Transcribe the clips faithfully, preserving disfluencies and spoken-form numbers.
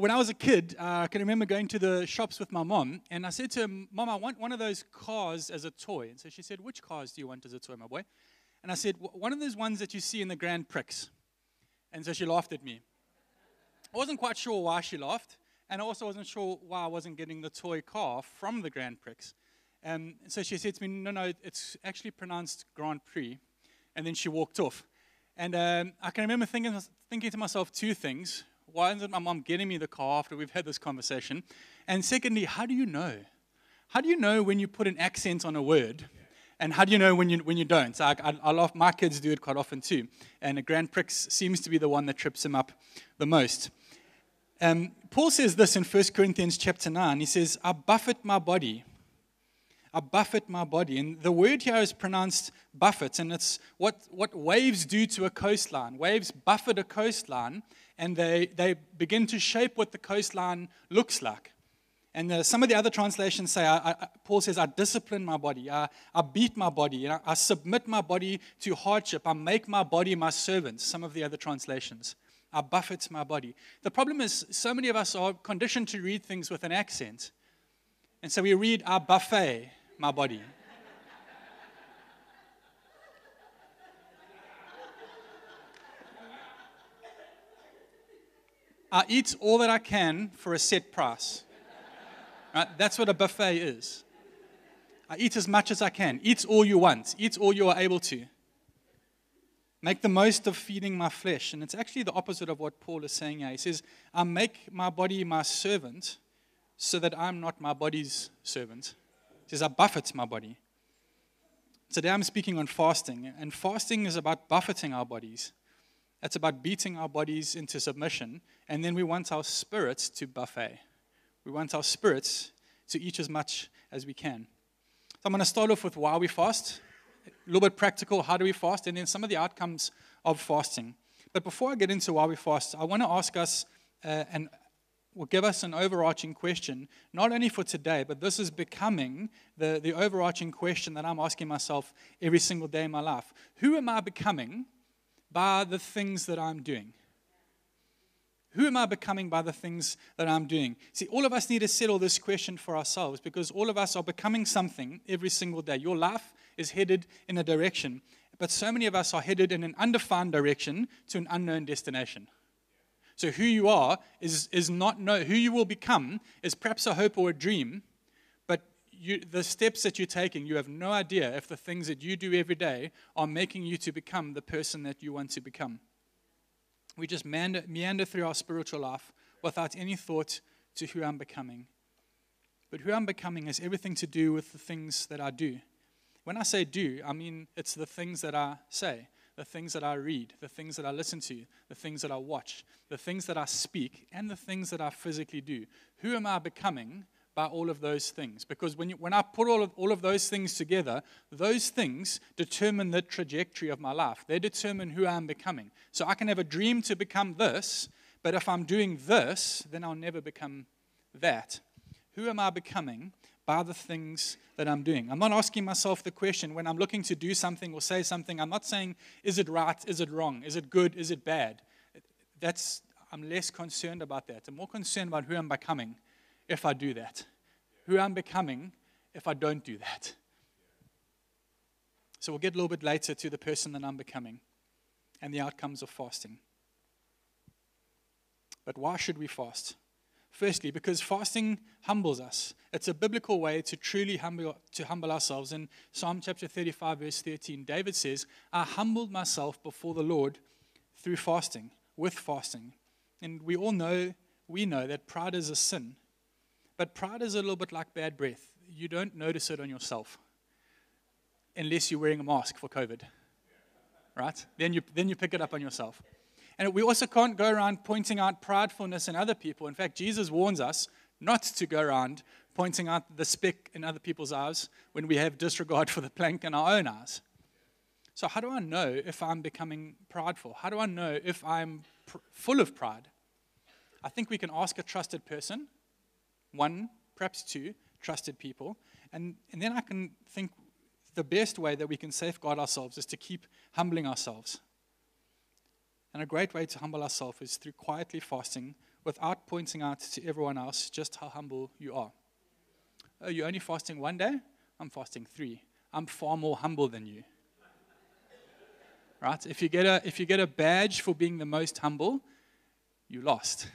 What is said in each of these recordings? when I was a kid, uh, I can remember going to the shops with my mom, and I said to her, "Mom, I want one of those cars as a toy." And so she said, "Which cars do you want as a toy, my boy?" And I said, "One of those ones that you see in the Grand Prix." And so she laughed at me. I wasn't quite sure why she laughed, and I also wasn't sure why I wasn't getting the toy car from the Grand Prix. Um, so she said to me, "No, no, it's actually pronounced Grand Prix." And then she walked off. And um, I can remember thinking, thinking to myself two things. Why isn't my mom getting me the car after we've had this conversation? And secondly, how do you know? How do you know when you put an accent on a word? And how do you know when you when you don't? So I, I, I laugh, my kids do it quite often too. And a Grand Prix seems to be the one that trips him up the most. Um, Paul says this in First Corinthians chapter nine. He says, "I buffet my body. I buffet my body." And the word here is pronounced buffet, and it's what, what waves do to a coastline. Waves buffet a coastline, and they, they begin to shape what the coastline looks like. And uh, some of the other translations say, I, I, Paul says, "I discipline my body. I, I beat my body. I, I submit my body to hardship. I make my body my servant." Some of the other translations. I buffet my body. The problem is so many of us are conditioned to read things with an accent. And so we read, "I buffet my body." "I eat all that I can for a set price." Right? That's what a buffet is. I eat as much as I can. Eat all you want. Eat all you are able to. Make the most of feeding my flesh. And it's actually the opposite of what Paul is saying here. He says, "I make my body my servant so that I'm not my body's servant." He says, "I buffet my body." Today I'm speaking on fasting. And fasting is about buffeting our bodies. It's about beating our bodies into submission. And then we want our spirits to buffet. We want our spirits to eat as much as we can. So I'm going to start off with why we fast, a little bit practical, how do we fast, and then some of the outcomes of fasting. But before I get into why we fast, I want to ask us uh, and will give us an overarching question, not only for today, but this is becoming the, the overarching question that I'm asking myself every single day in my life. Who am I becoming by the things that I'm doing? Who am I becoming by the things that I'm doing? See, all of us need to settle this question for ourselves, because all of us are becoming something every single day. Your life is headed in a direction, but so many of us are headed in an undefined direction to an unknown destination. So who you are is, is not known. Who you will become is perhaps a hope or a dream, but you, the steps that you're taking, you have no idea if the things that you do every day are making you to become the person that you want to become. We just meander, meander through our spiritual life without any thought to who I'm becoming. But who I'm becoming has everything to do with the things that I do. When I say do, I mean it's the things that I say, the things that I read, the things that I listen to, the things that I watch, the things that I speak, and the things that I physically do. Who am I becoming by all of those things? Because when, you, when I put all of, all of those things together, those things determine the trajectory of my life. They determine who I'm becoming. So I can have a dream to become this, but if I'm doing this, then I'll never become that. Who am I becoming by the things that I'm doing? I'm not asking myself the question when I'm looking to do something or say something. I'm not saying, is it right? Is it wrong? Is it good? Is it bad? That's, I'm less concerned about that. I'm more concerned about who I'm becoming if I do that, who I'm becoming if I don't do that. So we'll get a little bit later to the person that I'm becoming and the outcomes of fasting. But why should we fast? Firstly, because fasting humbles us. It's a biblical way to truly humble, to humble ourselves. In Psalm chapter thirty-five, verse thirteen, David says, "I humbled myself before the Lord through fasting, with fasting." And we all know, we know that pride is a sin. But pride is a little bit like bad breath. You don't notice it on yourself unless you're wearing a mask for COVID, right? Then you, then you pick it up on yourself. And we also can't go around pointing out pridefulness in other people. In fact, Jesus warns us not to go around pointing out the speck in other people's eyes when we have disregard for the plank in our own eyes. So how do I know if I'm becoming prideful? How do I know if I'm pr- full of pride? I think we can ask a trusted person. One, perhaps two, trusted people. And, and then I can think the best way that we can safeguard ourselves is to keep humbling ourselves. And a great way to humble ourselves is through quietly fasting without pointing out to everyone else just how humble you are. Oh, you're only fasting one day? I'm fasting three. I'm far more humble than you. Right? If you get a, if you get a badge for being the most humble, you lost.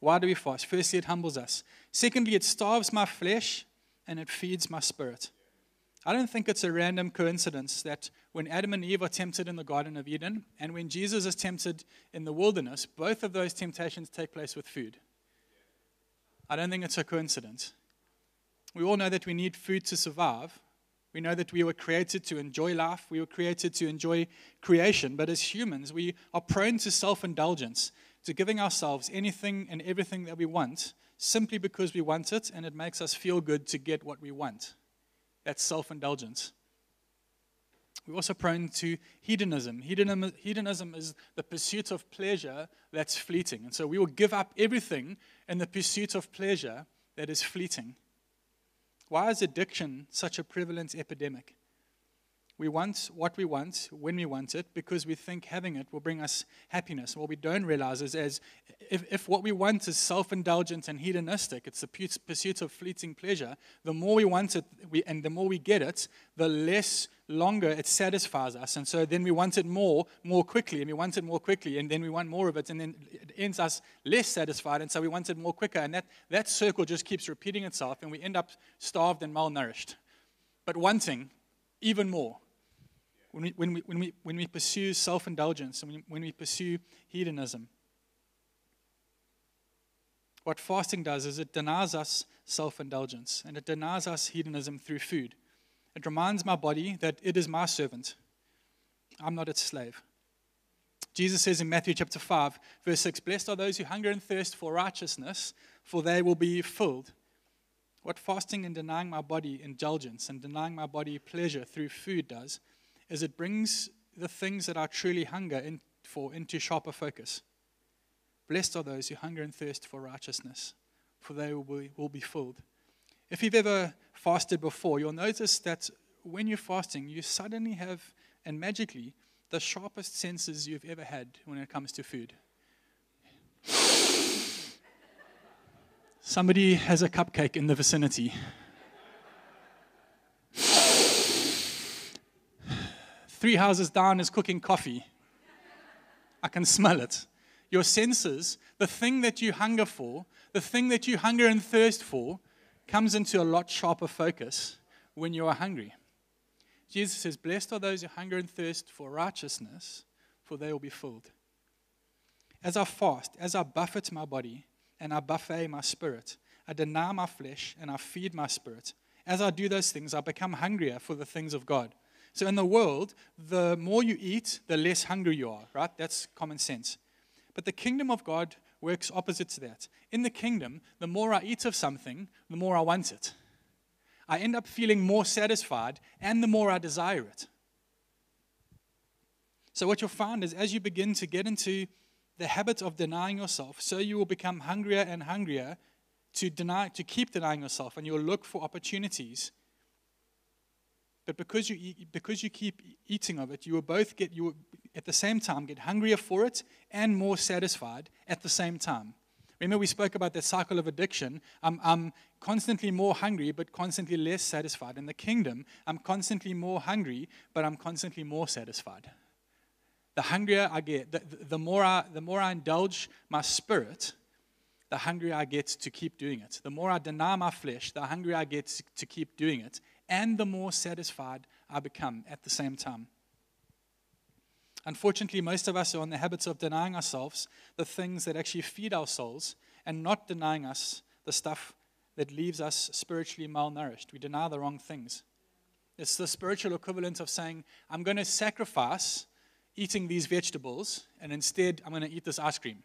Why do we fast? Firstly, it humbles us. Secondly, it starves my flesh and it feeds my spirit. I don't think it's a random coincidence that when Adam and Eve are tempted in the Garden of Eden and when Jesus is tempted in the wilderness, both of those temptations take place with food. I don't think it's a coincidence. We all know that we need food to survive. We know that we were created to enjoy life. We were created to enjoy creation. But as humans, we are prone to self-indulgence, to giving ourselves anything and everything that we want simply because we want it, and it makes us feel good to get what we want. That's self-indulgence. We're also prone to hedonism. Hedonism, hedonism is the pursuit of pleasure that's fleeting. And so we will give up everything in the pursuit of pleasure that is fleeting. Why is addiction such a prevalent epidemic? We want what we want when we want it because we think having it will bring us happiness. What we don't realize is as if, if what we want is self-indulgent and hedonistic, it's the pursuit of fleeting pleasure, the more we want it we, and the more we get it, the less longer it satisfies us. And so then we want it more, more quickly, and we want it more quickly, and then we want more of it, and then it ends us less satisfied, and so we want it more quicker. And that, that circle just keeps repeating itself, and we end up starved and malnourished. But wanting even more. When we, when we, when we, when we pursue self-indulgence and when we, when we pursue hedonism, what fasting does is it denies us self-indulgence and it denies us hedonism through food. It reminds my body that it is my servant. I'm not its slave. Jesus says in Matthew chapter five, verse six, "Blessed are those who hunger and thirst for righteousness, for they will be filled." What fasting and denying my body indulgence and denying my body pleasure through food does is it brings the things that I truly hunger in for into sharper focus. Blessed are those who hunger and thirst for righteousness, for they will be, will be filled. If you've ever fasted before, you'll notice that when you're fasting, you suddenly have, and magically, the sharpest senses you've ever had when it comes to food. Somebody has a cupcake in the vicinity. Three houses down is cooking coffee. I can smell it. Your senses, the thing that you hunger for, the thing that you hunger and thirst for, comes into a lot sharper focus when you are hungry. Jesus says, "Blessed are those who hunger and thirst for righteousness, for they will be filled." As I fast, as I buffet my body, and I buffet my spirit. I deny my flesh and I feed my spirit. As I do those things, I become hungrier for the things of God. So in the world, the more you eat, the less hungry you are, right? That's common sense. But the kingdom of God works opposite to that. In the kingdom, the more I eat of something, the more I want it. I end up feeling more satisfied and the more I desire it. So what you'll find is as you begin to get into the habit of denying yourself, so you will become hungrier and hungrier to deny, to keep denying yourself, and you'll look for opportunities. But because you eat, because you keep eating of it, you will both get you will at the same time get hungrier for it and more satisfied at the same time. Remember, we spoke about that cycle of addiction. I'm, I'm constantly more hungry, but constantly less satisfied. In the kingdom, I'm constantly more hungry, but I'm constantly more satisfied. The hungrier I get, the, the, more I, the more I indulge my spirit, the hungrier I get to keep doing it. The more I deny my flesh, the hungrier I get to, to keep doing it, and the more satisfied I become at the same time. Unfortunately, most of us are in the habits of denying ourselves the things that actually feed our souls and not denying us the stuff that leaves us spiritually malnourished. We deny the wrong things. It's the spiritual equivalent of saying, I'm going to sacrifice eating these vegetables, and instead I'm going to eat this ice cream.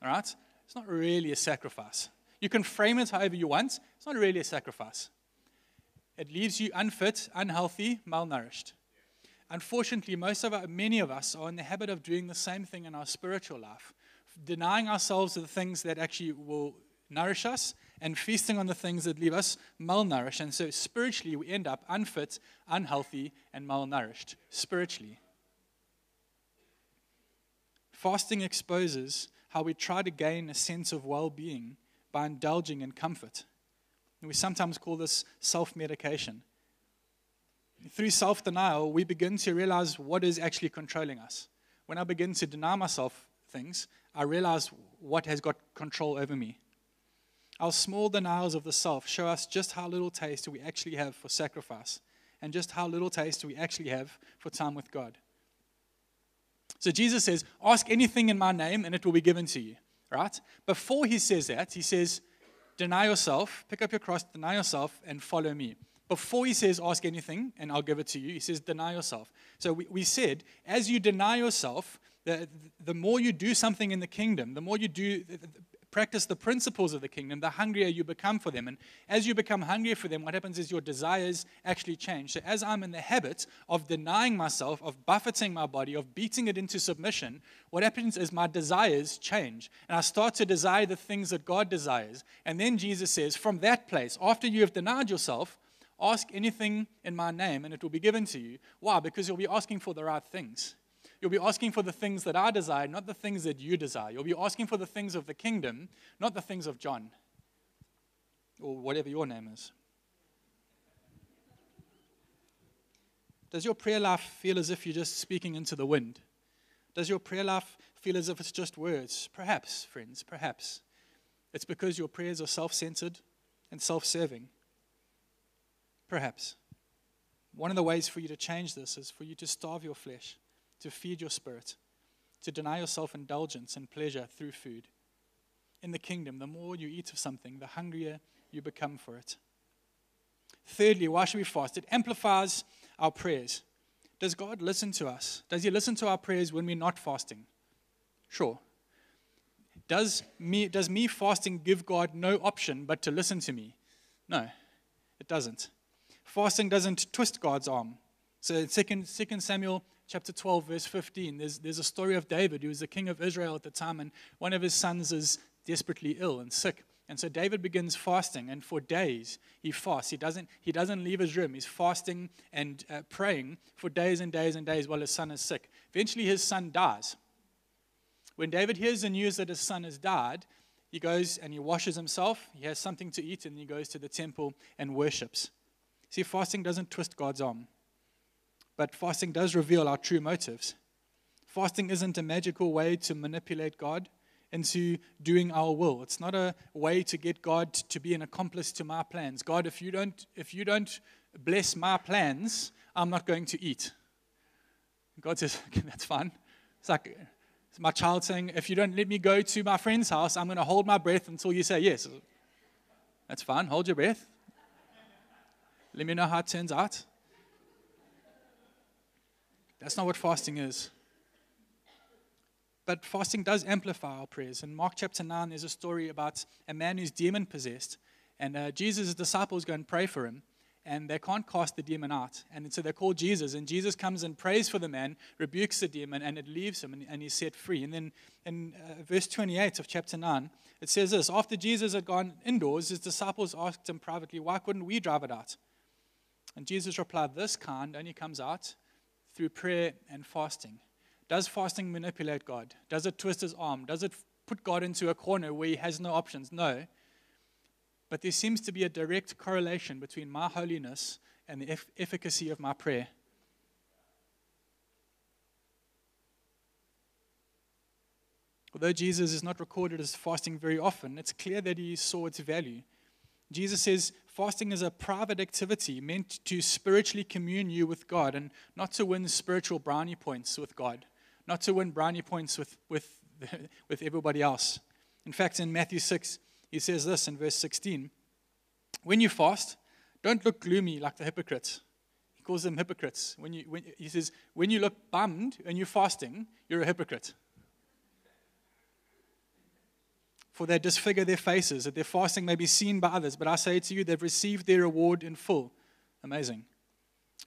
All right? It's not really a sacrifice. You can frame it however you want. It's not really a sacrifice. It leaves you unfit, unhealthy, malnourished. Unfortunately, most of our, many of us are in the habit of doing the same thing in our spiritual life, denying ourselves the things that actually will nourish us and feasting on the things that leave us malnourished. And so spiritually, we end up unfit, unhealthy, and malnourished spiritually. Fasting exposes how we try to gain a sense of well-being by indulging in comfort. And we sometimes call this self-medication. Through self-denial, we begin to realize what is actually controlling us. When I begin to deny myself things, I realize what has got control over me. Our small denials of the self show us just how little taste we actually have for sacrifice and just how little taste we actually have for time with God. So Jesus says, ask anything in my name and it will be given to you, right? Before he says that, he says, deny yourself, pick up your cross, deny yourself, and follow me. Before he says, ask anything and I'll give it to you, he says, deny yourself. So we, we said, as you deny yourself, the, the more you do something in the kingdom, the more you do the, the, practice the principles of the kingdom, the hungrier you become for them. And as you become hungrier for them, what happens is your desires actually change. So as I'm in the habit of denying myself, of buffeting my body, of beating it into submission, what happens is my desires change. And I start to desire the things that God desires. And then Jesus says, from that place, after you have denied yourself, ask anything in my name and it will be given to you. Why? Because you'll be asking for the right things. You'll be asking for the things that I desire, not the things that you desire. You'll be asking for the things of the kingdom, not the things of John, or whatever your name is. Does your prayer life feel as if you're just speaking into the wind? Does your prayer life feel as if it's just words? Perhaps, friends, perhaps. It's because your prayers are self-centered and self-serving. Perhaps. One of the ways for you to change this is for you to starve your flesh, to feed your spirit, to deny yourself indulgence and pleasure through food. In the kingdom, the more you eat of something, the hungrier you become for it. Thirdly, why should we fast? It amplifies our prayers. Does God listen to us? Does he listen to our prayers when we're not fasting? Sure. Does me, does me fasting give God no option but to listen to me? No, it doesn't. Fasting doesn't twist God's arm. So in Second Samuel chapter twelve, verse fifteen, there's, there's a story of David, who was the king of Israel at the time, and one of his sons is desperately ill and sick. And so David begins fasting, and for days he fasts. He doesn't, he doesn't leave his room. He's fasting and uh, praying for days and days and days while his son is sick. Eventually his son dies. When David hears the news that his son has died, he goes and he washes himself, he has something to eat, and he goes to the temple and worships. See, fasting doesn't twist God's arm. But fasting does reveal our true motives. Fasting isn't a magical way to manipulate God into doing our will. It's not a way to get God to be an accomplice to my plans. God, if you don't, if you don't bless my plans, I'm not going to eat. God says, okay, that's fine. It's like it's my child saying, if you don't let me go to my friend's house, I'm going to hold my breath until you say yes. That's fine. Hold your breath. Let me know how it turns out. That's not what fasting is. But fasting does amplify our prayers. In Mark chapter nine, there's a story about a man who's demon-possessed. And uh, Jesus' disciples go and pray for him. And they can't cast the demon out. And so they call Jesus. And Jesus comes and prays for the man, rebukes the demon, and it leaves him, and, and he's set free. And then in uh, verse twenty-eight of chapter nine, it says this. After Jesus had gone indoors, his disciples asked him privately, why couldn't we drive it out? And Jesus replied, this kind only comes out through prayer and fasting. Does fasting manipulate God? Does it twist his arm? Does it put God into a corner where he has no options? No. But there seems to be a direct correlation between my holiness and the eff- efficacy of my prayer. Although Jesus is not recorded as fasting very often, it's clear that he saw its value. Jesus says, fasting is a private activity meant to spiritually commune you with God and not to win spiritual brownie points with God, not to win brownie points with, with, with everybody else. In fact, in Matthew six, he says this in verse sixteen, when you fast, don't look gloomy like the hypocrites. He calls them hypocrites. When you, when, he says, when you look bummed and you're fasting, you're a hypocrite. For they disfigure their faces, that their fasting may be seen by others. But I say to you, they've received their reward in full. Amazing.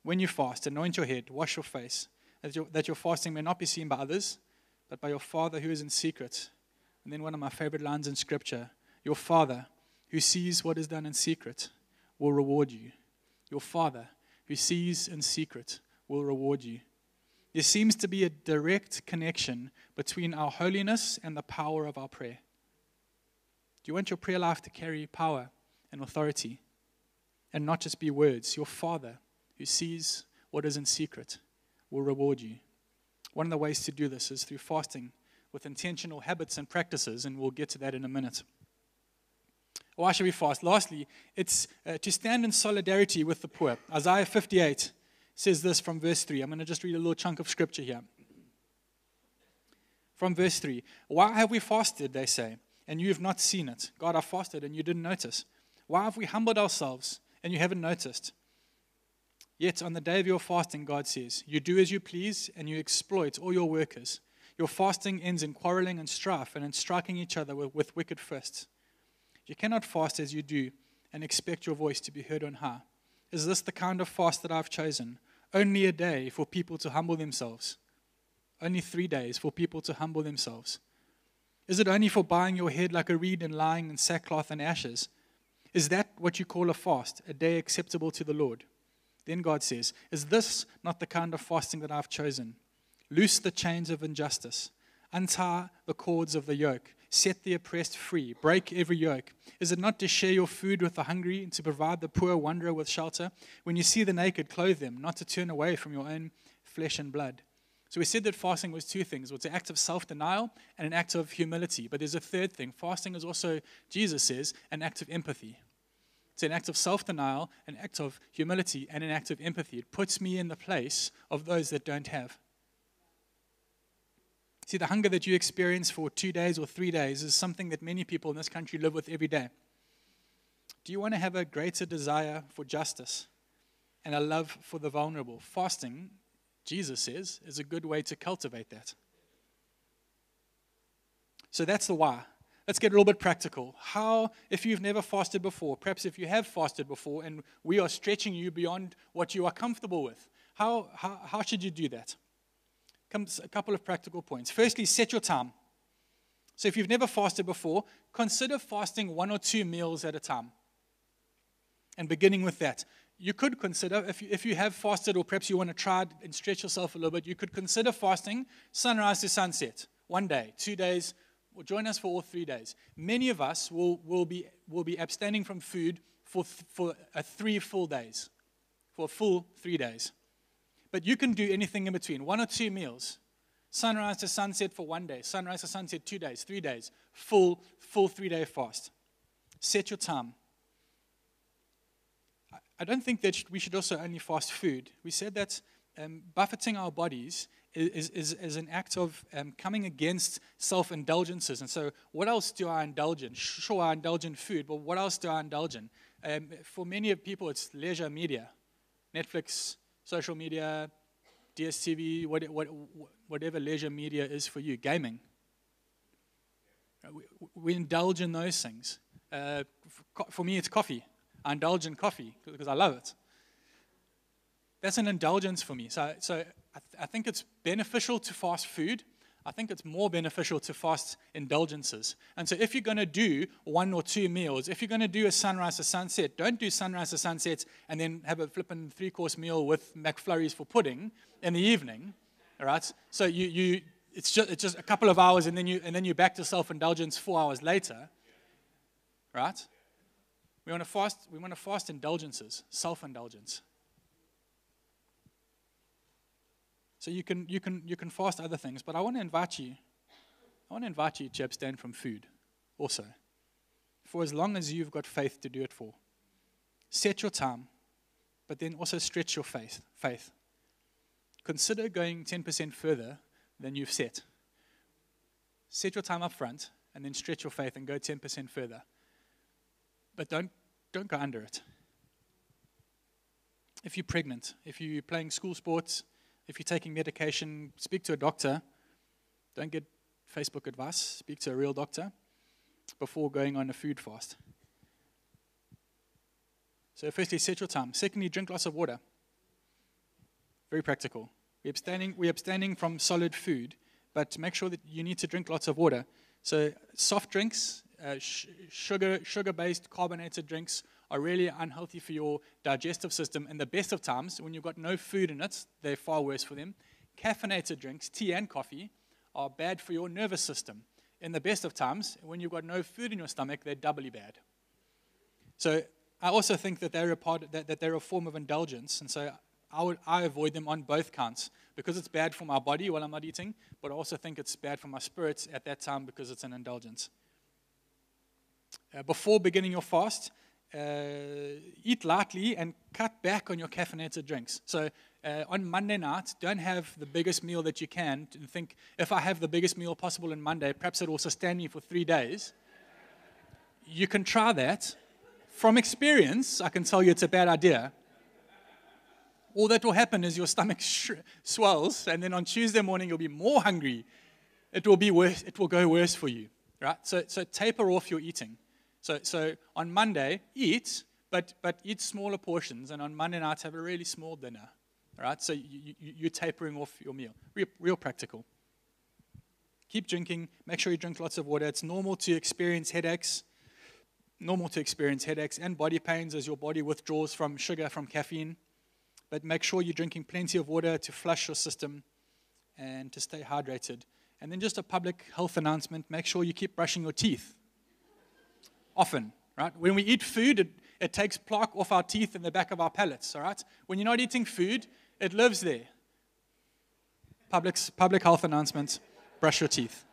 When you fast, anoint your head, wash your face, that your, that your fasting may not be seen by others, but by your Father who is in secret. And then one of my favorite lines in Scripture, your Father who sees what is done in secret will reward you. Your Father who sees in secret will reward you. There seems to be a direct connection between our holiness and the power of our prayer. Do you want your prayer life to carry power and authority and not just be words? Your Father, who sees what is in secret, will reward you. One of the ways to do this is through fasting with intentional habits and practices, and we'll get to that in a minute. Why should we fast? Lastly, it's uh, to stand in solidarity with the poor. Isaiah fifty-eight says this from verse three. I'm going to just read a little chunk of scripture here. From verse three. Why have we fasted, they say, and you have not seen it? God, I fasted and you didn't notice. Why have we humbled ourselves and you haven't noticed? Yet on the day of your fasting, God says, you do as you please and you exploit all your workers. Your fasting ends in quarreling and strife and in striking each other with, with wicked fists. You cannot fast as you do and expect your voice to be heard on high. Is this the kind of fast that I've chosen? Only a day for people to humble themselves. Only three days for people to humble themselves. Is it only for bowing your head like a reed and lying in sackcloth and ashes? Is that what you call a fast, a day acceptable to the Lord? Then God says, is this not the kind of fasting that I've chosen? Loose the chains of injustice. Untie the cords of the yoke. Set the oppressed free. Break every yoke. Is it not to share your food with the hungry and to provide the poor wanderer with shelter? When you see the naked, clothe them, not to turn away from your own flesh and blood. So we said that fasting was two things. It's an act of self-denial and an act of humility. But there's a third thing. Fasting is also, Jesus says, an act of empathy. It's an act of self-denial, an act of humility, and an act of empathy. It puts me in the place of those that don't have. See, the hunger that you experience for two days or three days is something that many people in this country live with every day. Do you want to have a greater desire for justice and a love for the vulnerable? Fasting, Jesus says, is a good way to cultivate that. So that's the why. Let's get a little bit practical. How, if you've never fasted before, perhaps if you have fasted before and we are stretching you beyond what you are comfortable with, how, how, how should you do that? Comes a couple of practical points. Firstly, set your time. So if you've never fasted before, consider fasting one or two meals at a time. And beginning with that, you could consider, if you, if you have fasted or perhaps you want to try and stretch yourself a little bit, you could consider fasting sunrise to sunset, one day, two days, or join us for all three days. Many of us will, will, be, will be abstaining from food for, th- for a three full days, for a full three days. But you can do anything in between, one or two meals, sunrise to sunset for one day, sunrise to sunset two days, three days, full, full three-day fast. Set your time. I don't think that we should also only fast food. We said that um, buffeting our bodies is, is, is an act of um, coming against self-indulgences. And so what else do I indulge in? Sure, I indulge in food, but what else do I indulge in? Um, for many people, it's leisure media, Netflix, social media, D S T V, what, what, whatever leisure media is for you, gaming. We, we indulge in those things. Uh, for me, it's coffee. I indulge in coffee because I love it. That's an indulgence for me. So, so I, th- I think it's beneficial to fast food. I think it's more beneficial to fast indulgences. And so if you're going to do one or two meals, if you're going to do a sunrise or sunset, don't do sunrise or sunsets and then have a flippin' three-course meal with McFlurries for pudding in the evening, all right? So you, you it's just it's just a couple of hours and then you and then you're back to self-indulgence four hours later, right? We want to fast we want to fast indulgences, self-indulgence. So you can you can you can fast other things, but I want to invite you. I want to invite you to abstain from food, also, for as long as you've got faith to do it for. Set your time, but then also stretch your faith. Faith. Consider going ten percent further than you've set. Set your time up front, and then stretch your faith and go ten percent further. But don't don't go under it. If you're pregnant, if you're playing school sports, if you're taking medication, speak to a doctor. Don't get Facebook advice. Speak to a real doctor before going on a food fast. So firstly, set your time. Secondly, drink lots of water. Very practical. We're abstaining, we're abstaining from solid food, but make sure that you need to drink lots of water. So soft drinks, uh, sh- sugar, sugar-based carbonated drinks, are really unhealthy for your digestive system. And the best of times, when you've got no food in it, they're far worse for them. caffeinated drinks, tea and coffee, are bad for your nervous system. In the best of times, when you've got no food in your stomach, they're doubly bad. So I also think that they're a, part, that, that they're a form of indulgence, and so I, would, I avoid them on both counts, because it's bad for my body while I'm not eating, but I also think it's bad for my spirits at that time because it's an indulgence. Uh, before beginning your fast, uh, eat lightly and cut back on your caffeinated drinks. So uh, on Monday night, don't have the biggest meal that you can, and think, if I have the biggest meal possible on Monday, perhaps it will sustain me for three days. You can try that. From experience, I can tell you it's a bad idea. All that will happen is your stomach sh swells, and then on Tuesday morning, you'll be more hungry. It will be worse. It will go worse for you, right? So, so taper off your eating. So, so on Monday, eat, but, but eat smaller portions, and on Monday night, have a really small dinner, right? So you, you, you're tapering off your meal. Real, real practical. Keep drinking. Make sure you drink lots of water. It's normal to experience headaches. Normal to experience headaches and body pains as your body withdraws from sugar, from caffeine. But make sure you're drinking plenty of water to flush your system and to stay hydrated. And then just a public health announcement, make sure you keep brushing your teeth. Often, right? When we eat food, it, it takes plaque off our teeth in the back of our palates, all right? When you're not eating food, it lives there. Public, public health announcement, brush your teeth.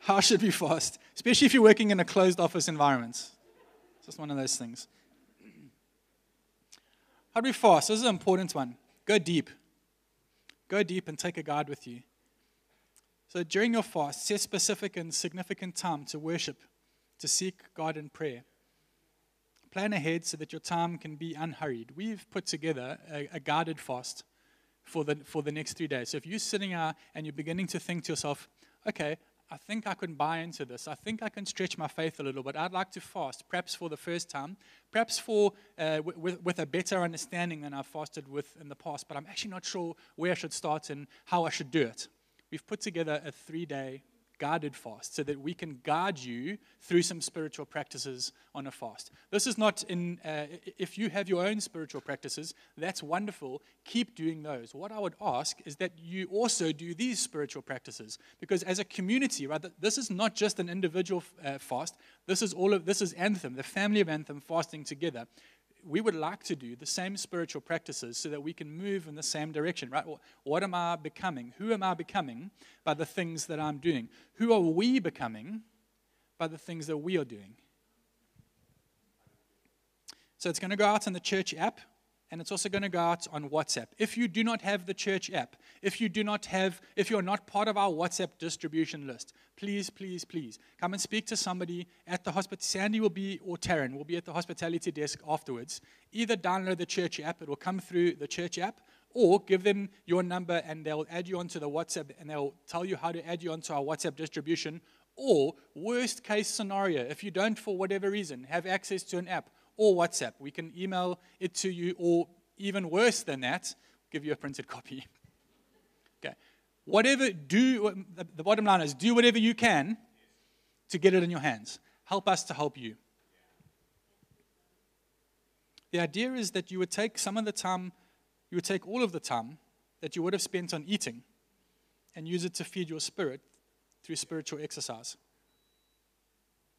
How should we fast? Especially if you're working in a closed office environment. It's just one of those things. How do we fast? This is an important one. Go deep. Go deep and take a guide with you. So during your fast, set specific and significant time to worship, to seek God in prayer. Plan ahead so that your time can be unhurried. We've put together a, a guided fast for the, for the next three days. So if you're sitting out and you're beginning to think to yourself, okay, I think I can buy into this. I think I can stretch my faith a little bit. I'd like to fast, perhaps for the first time, perhaps for uh, with, with a better understanding than I've fasted with in the past, but I'm actually not sure where I should start and how I should do it. We've put together a three-day guided fast so that we can guide you through some spiritual practices on a fast. This is not in, uh, if you have your own spiritual practices, that's wonderful. Keep doing those. What I would ask is that you also do these spiritual practices, because as a community, right, this is not just an individual uh, fast. This is all of, this is Anthem, the family of Anthem fasting together. We would like to do the same spiritual practices so that we can move in the same direction, right? What am I becoming? Who am I becoming by the things that I'm doing? Who are we becoming by the things that we are doing? So it's going to go out on the church app, and it's also going to go out on WhatsApp. If you do not have the church app, if you do not have, if you're not part of our WhatsApp distribution list, please, please, please come and speak to somebody at the hospital. Sandy will be, or Taryn will be at the hospitality desk afterwards. Either download the church app, it will come through the church app, or give them your number and they'll add you onto the WhatsApp, and they'll tell you how to add you onto our WhatsApp distribution. Or worst case scenario, if you don't, for whatever reason, have access to an app, or WhatsApp, we can email it to you, or even worse than that, give you a printed copy. Okay. Whatever, do, the bottom line is, do whatever you can to get it in your hands. Help us to help you. The idea is that you would take some of the time, you would take all of the time that you would have spent on eating and use it to feed your spirit through spiritual exercise.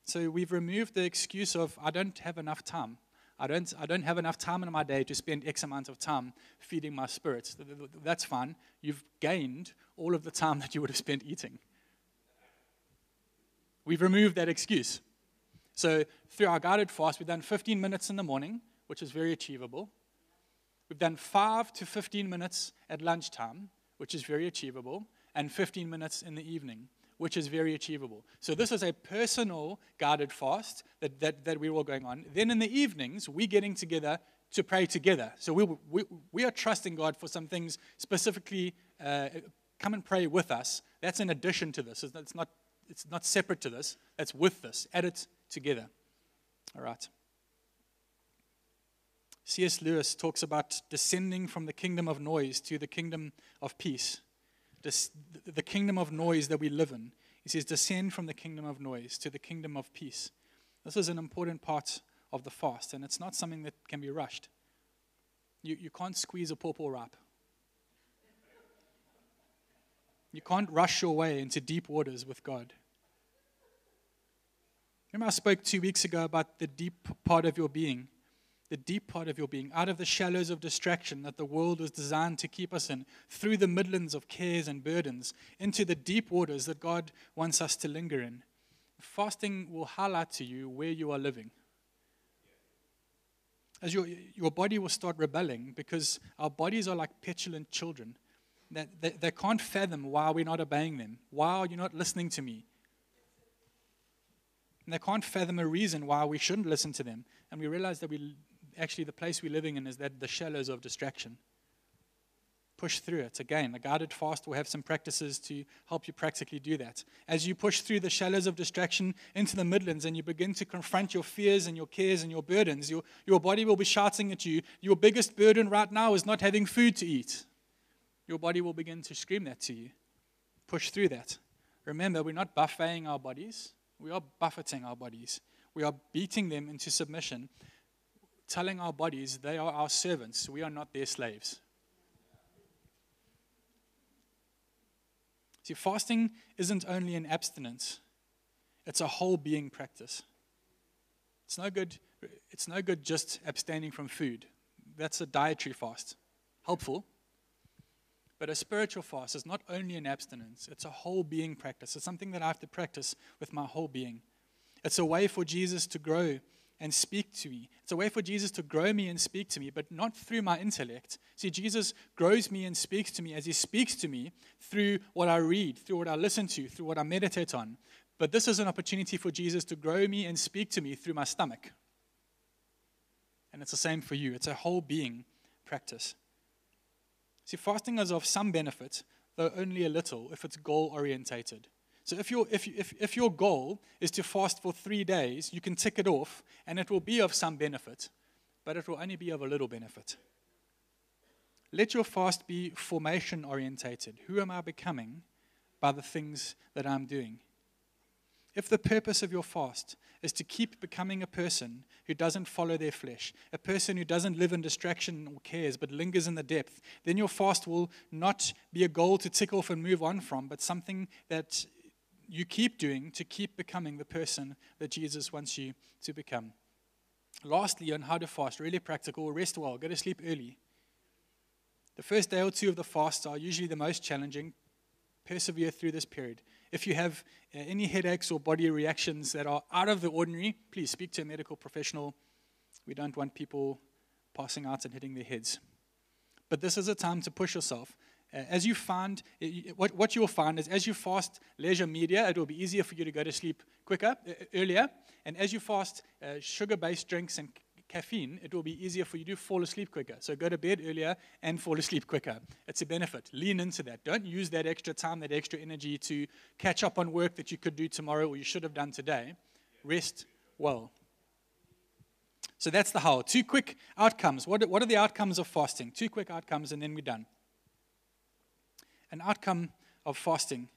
So we've removed the excuse of, I don't have enough time. I don't, I don't have enough time in my day to spend X amount of time feeding my spirit. That's fine. You've gained all of the time that you would have spent eating. We've removed that excuse. So through our guided fast, we've done fifteen minutes in the morning, which is very achievable. We've done five to fifteen minutes at lunchtime, which is very achievable, and fifteen minutes in the evening, which is very achievable. So this is a personal guided fast that, that, that we're all going on. Then in the evenings, we're getting together to pray together. So we, we, we are trusting God for some things specifically. Uh, come and pray with us. That's in addition to this. It's not, it's not, it's not separate to this. That's with this. Add it together. All right. C S Lewis talks about descending from the kingdom of noise to the kingdom of peace. This, the kingdom of noise that we live in. He says, descend from the kingdom of noise to the kingdom of peace. This is an important part of the fast, and it's not something that can be rushed. You, you can't squeeze a pawpaw ripe. You can't rush your way into deep waters with God. Remember I spoke two weeks ago about the deep part of your being, the deep part of your being, out of the shallows of distraction that the world was designed to keep us in, through the midlands of cares and burdens, into the deep waters that God wants us to linger in. Fasting will highlight to you where you are living. As your, your body will start rebelling, because our bodies are like petulant children. That they, they can't fathom why we're not obeying them. Why are you not listening to me? And they can't fathom a reason why we shouldn't listen to them. And we realize that we actually, the place we're living in is that the shallows of distraction. Push through it. Again, a guided fast will have some practices to help you practically do that. As you push through the shallows of distraction into the midlands and you begin to confront your fears and your cares and your burdens, your, your body will be shouting at you. Your biggest burden right now is not having food to eat. Your body will begin to scream that to you. Push through that. Remember, we're not buffeting our bodies. We are buffeting our bodies. We are beating them into submission, telling our bodies they are our servants. We are not their slaves. See, fasting isn't only an abstinence. It's a whole being practice. It's no good, it's no good just abstaining from food. That's a dietary fast. Helpful. But a spiritual fast is not only an abstinence, it's a whole being practice. It's something that I have to practice with my whole being. It's a way for Jesus to grow and speak to me. It's a way for Jesus to grow me and speak to me, but not through my intellect. See, Jesus grows me and speaks to me as he speaks to me through what I read, through what I listen to, through what I meditate on. But this is an opportunity for Jesus to grow me and speak to me through my stomach. And it's the same for you. It's a whole being practice. See, fasting is of some benefit, though only a little, if it's goal-orientated. So if, you're, if, you, if, if your goal is to fast for three days, you can tick it off, and it will be of some benefit, but it will only be of a little benefit. Let your fast be formation-orientated. Who am I becoming by the things that I'm doing? If the purpose of your fast is to keep becoming a person who doesn't follow their flesh, a person who doesn't live in distraction or cares but lingers in the depth, then your fast will not be a goal to tick off and move on from, but something that you keep doing to keep becoming the person that Jesus wants you to become. Lastly, on how to fast, really practical, rest well, go to sleep early. The first day or two of the fast are usually the most challenging. Persevere through this period. If you have uh, any headaches or body reactions that are out of the ordinary, please speak to a medical professional. We don't want people passing out and hitting their heads. But this is a time to push yourself. Uh, as you find, uh, what, what you'll find is as you fast leisure media, it will be easier for you to go to sleep quicker, uh, earlier. And as you fast uh, sugar-based drinks and c- caffeine, it will be easier for you to fall asleep quicker. So go to bed earlier and fall asleep quicker. It's a benefit. Lean into that. Don't use that extra time, that extra energy to catch up on work that you could do tomorrow or you should have done today. Rest well. So that's the how. Two quick outcomes. What, what are the outcomes of fasting? Two quick outcomes and then we're done. An outcome of fasting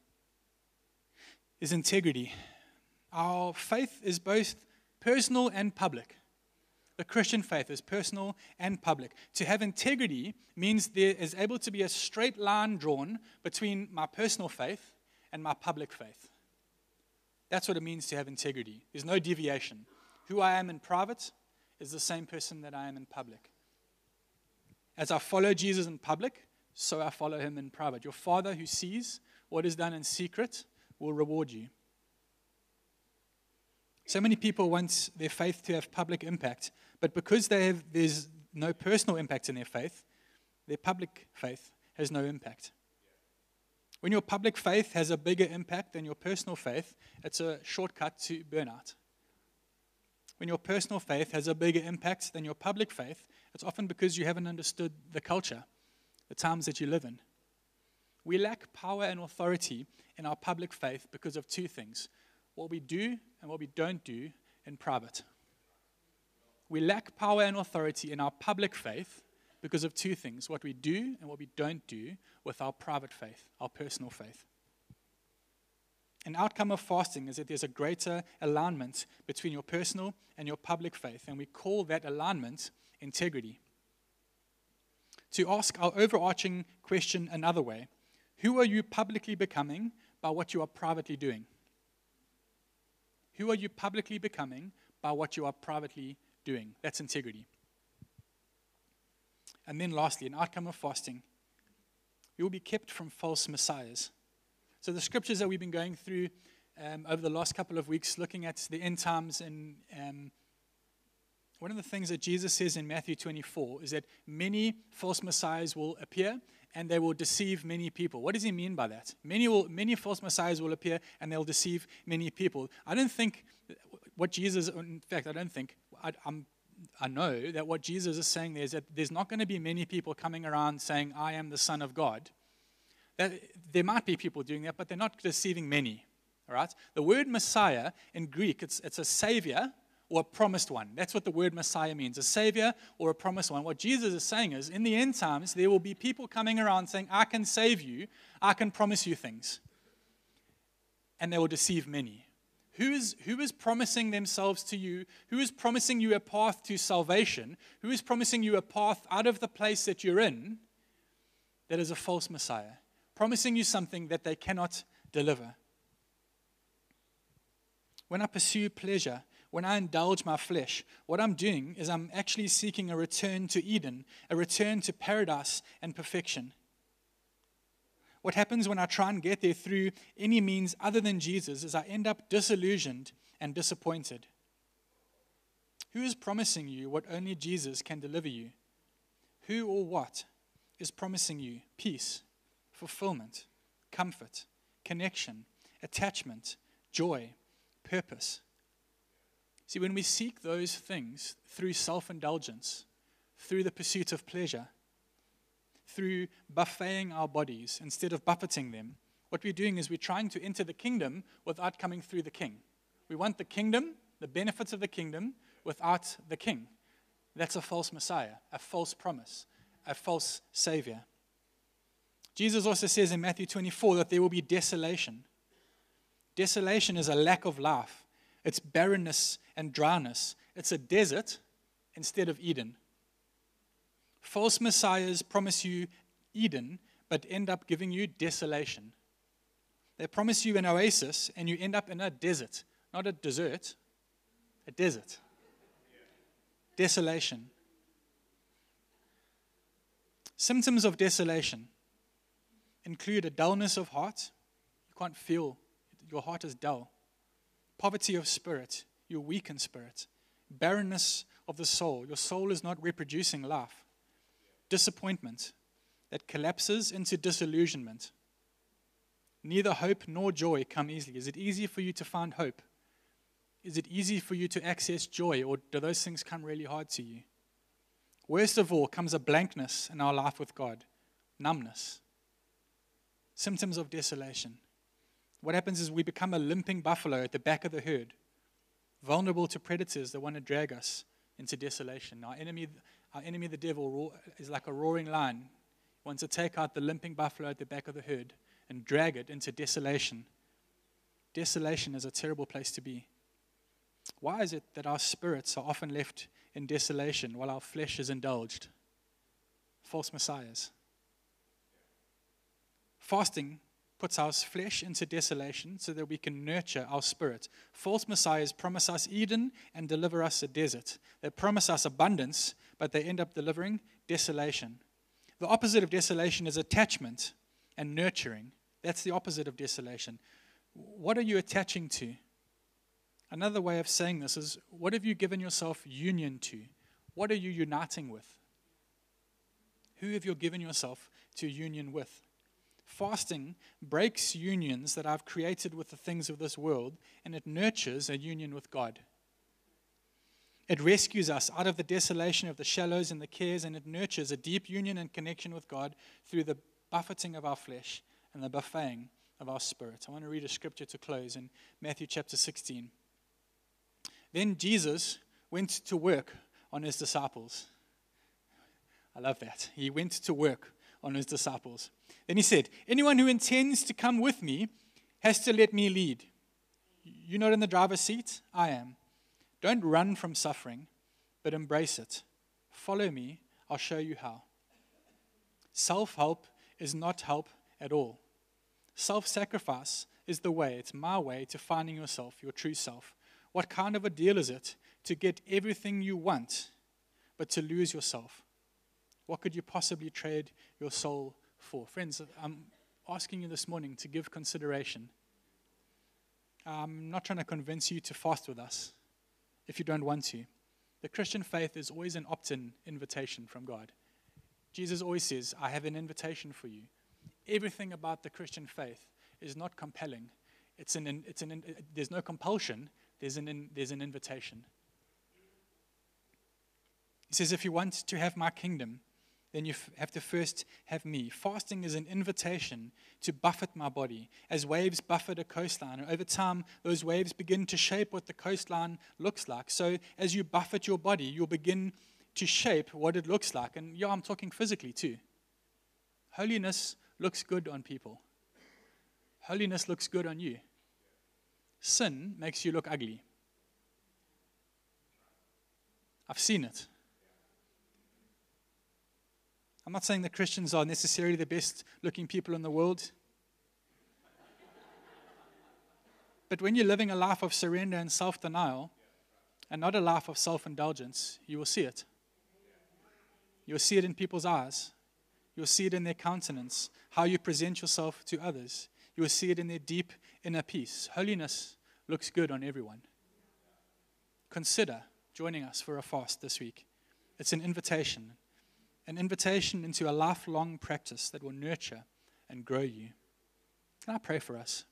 is integrity. Our faith is both personal and public. The Christian faith is personal and public. To have integrity means there is able to be a straight line drawn between my personal faith and my public faith. That's what it means to have integrity. There's no deviation. Who I am in private is the same person that I am in public. As I follow Jesus in public, so I follow him in private. Your Father who sees what is done in secret will reward you. So many people want their faith to have public impact, but because they have, there's no personal impact in their faith, their public faith has no impact. When your public faith has a bigger impact than your personal faith, it's a shortcut to burnout. When your personal faith has a bigger impact than your public faith, it's often because you haven't understood the culture, the times that you live in. We lack power and authority in our public faith because of two things: what we do and what we don't do in private. We lack power and authority in our public faith because of two things: what we do and what we don't do with our private faith, our personal faith. An outcome of fasting is that there's a greater alignment between your personal and your public faith, and we call that alignment integrity. To ask our overarching question another way, who are you publicly becoming by what you are privately doing? Who are you publicly becoming by what you are privately doing? That's integrity. And then lastly, an outcome of fasting. You will be kept from false messiahs. So the scriptures that we've been going through um, over the last couple of weeks, looking at the end times, and um, one of the things that Jesus says in Matthew twenty-four is that many false messiahs will appear and they will deceive many people. What does he mean by that? Many, will, many false messiahs will appear and they'll deceive many people. I don't think what Jesus, in fact, I don't think, I, I'm I know that what Jesus is saying there is that there's not going to be many people coming around saying, I am the Son of God. That, there might be people doing that, but they're not deceiving many. All right? The word Messiah in Greek, it's, it's a savior or a promised one. That's what the word Messiah means, a savior or a promised one. What Jesus is saying is, in the end times, there will be people coming around saying, I can save you, I can promise you things. And they will deceive many. Who is, who is promising themselves to you? Who is promising you a path to salvation? Who is promising you a path out of the place that you're in that is a false Messiah? Promising you something that they cannot deliver. When I pursue pleasure, when I indulge my flesh, what I'm doing is I'm actually seeking a return to Eden, a return to paradise and perfection. What happens when I try and get there through any means other than Jesus is I end up disillusioned and disappointed. Who is promising you what only Jesus can deliver you? Who or what is promising you peace, fulfillment, comfort, connection, attachment, joy, purpose? See, when we seek those things through self-indulgence, through the pursuit of pleasure, through buffeting our bodies instead of buffeting them, what we're doing is we're trying to enter the kingdom without coming through the king. We want the kingdom, the benefits of the kingdom, without the king. That's a false Messiah, a false promise, a false savior. Jesus also says in Matthew twenty-four that there will be desolation. Desolation is a lack of life. It's barrenness and dryness. It's a desert instead of Eden. False messiahs promise you Eden, but end up giving you desolation. They promise you an oasis, and you end up in a desert. Not a desert, a desert. Desolation. Symptoms of desolation include a dullness of heart. You can't feel. Your heart is dull. Poverty of spirit. You're weak in spirit. Barrenness of the soul. Your soul is not reproducing life. Disappointment that collapses into disillusionment. Neither hope nor joy come easily. Is it easy for you to find hope? Is it easy for you to access joy, or do those things come really hard to you? Worst of all comes a blankness in our life with God, numbness. Symptoms of desolation. What happens is we become a limping buffalo at the back of the herd, vulnerable to predators that want to drag us into desolation. Our enemy... Our enemy, the devil, is like a roaring lion. He wants to take out the limping buffalo at the back of the herd and drag it into desolation. Desolation is a terrible place to be. Why is it that our spirits are often left in desolation while our flesh is indulged? False messiahs. Fasting puts our flesh into desolation so that we can nurture our spirit. False messiahs promise us Eden and deliver us a desert. They promise us abundance, but they end up delivering desolation. The opposite of desolation is attachment and nurturing. That's the opposite of desolation. What are you attaching to? Another way of saying this is, what have you given yourself union to? What are you uniting with? Who have you given yourself to union with? Fasting breaks unions that I've created with the things of this world, and it nurtures a union with God. It rescues us out of the desolation of the shallows and the cares, and it nurtures a deep union and connection with God through the buffeting of our flesh and the buffeting of our spirit. I want to read a scripture to close in Matthew chapter sixteen. Then Jesus went to work on his disciples. I love that. He went to work on his disciples. Then he said, anyone who intends to come with me has to let me lead. You're not in the driver's seat, I am. Don't run from suffering, but embrace it. Follow me, I'll show you how. Self-help is not help at all. Self-sacrifice is the way, it's my way to finding yourself, your true self. What kind of a deal is it to get everything you want, but to lose yourself? What could you possibly trade your soul for? Friends, I'm asking you this morning to give consideration. I'm not trying to convince you to fast with us if you don't want to. The Christian faith is always an opt-in invitation from God. Jesus always says, I have an invitation for you. Everything about the Christian faith is not compelling. It's an, it's an, there's no compulsion. There's an, there's an invitation. He says, if you want to have my kingdom, then you f- have to first have me. Fasting is an invitation to buffet my body as waves buffet a coastline. And over time, those waves begin to shape what the coastline looks like. So as you buffet your body, you'll begin to shape what it looks like. And yeah, I'm talking physically too. Holiness looks good on people. Holiness looks good on you. Sin makes you look ugly. I've seen it. I'm not saying that Christians are necessarily the best looking people in the world. But when you're living a life of surrender and self-denial, and not a life of self-indulgence, you will see it. You'll see it in people's eyes. You'll see it in their countenance, how you present yourself to others. You will see it in their deep inner peace. Holiness looks good on everyone. Consider joining us for a fast this week. It's an invitation, an invitation into a lifelong practice that will nurture and grow you. Can I pray for us?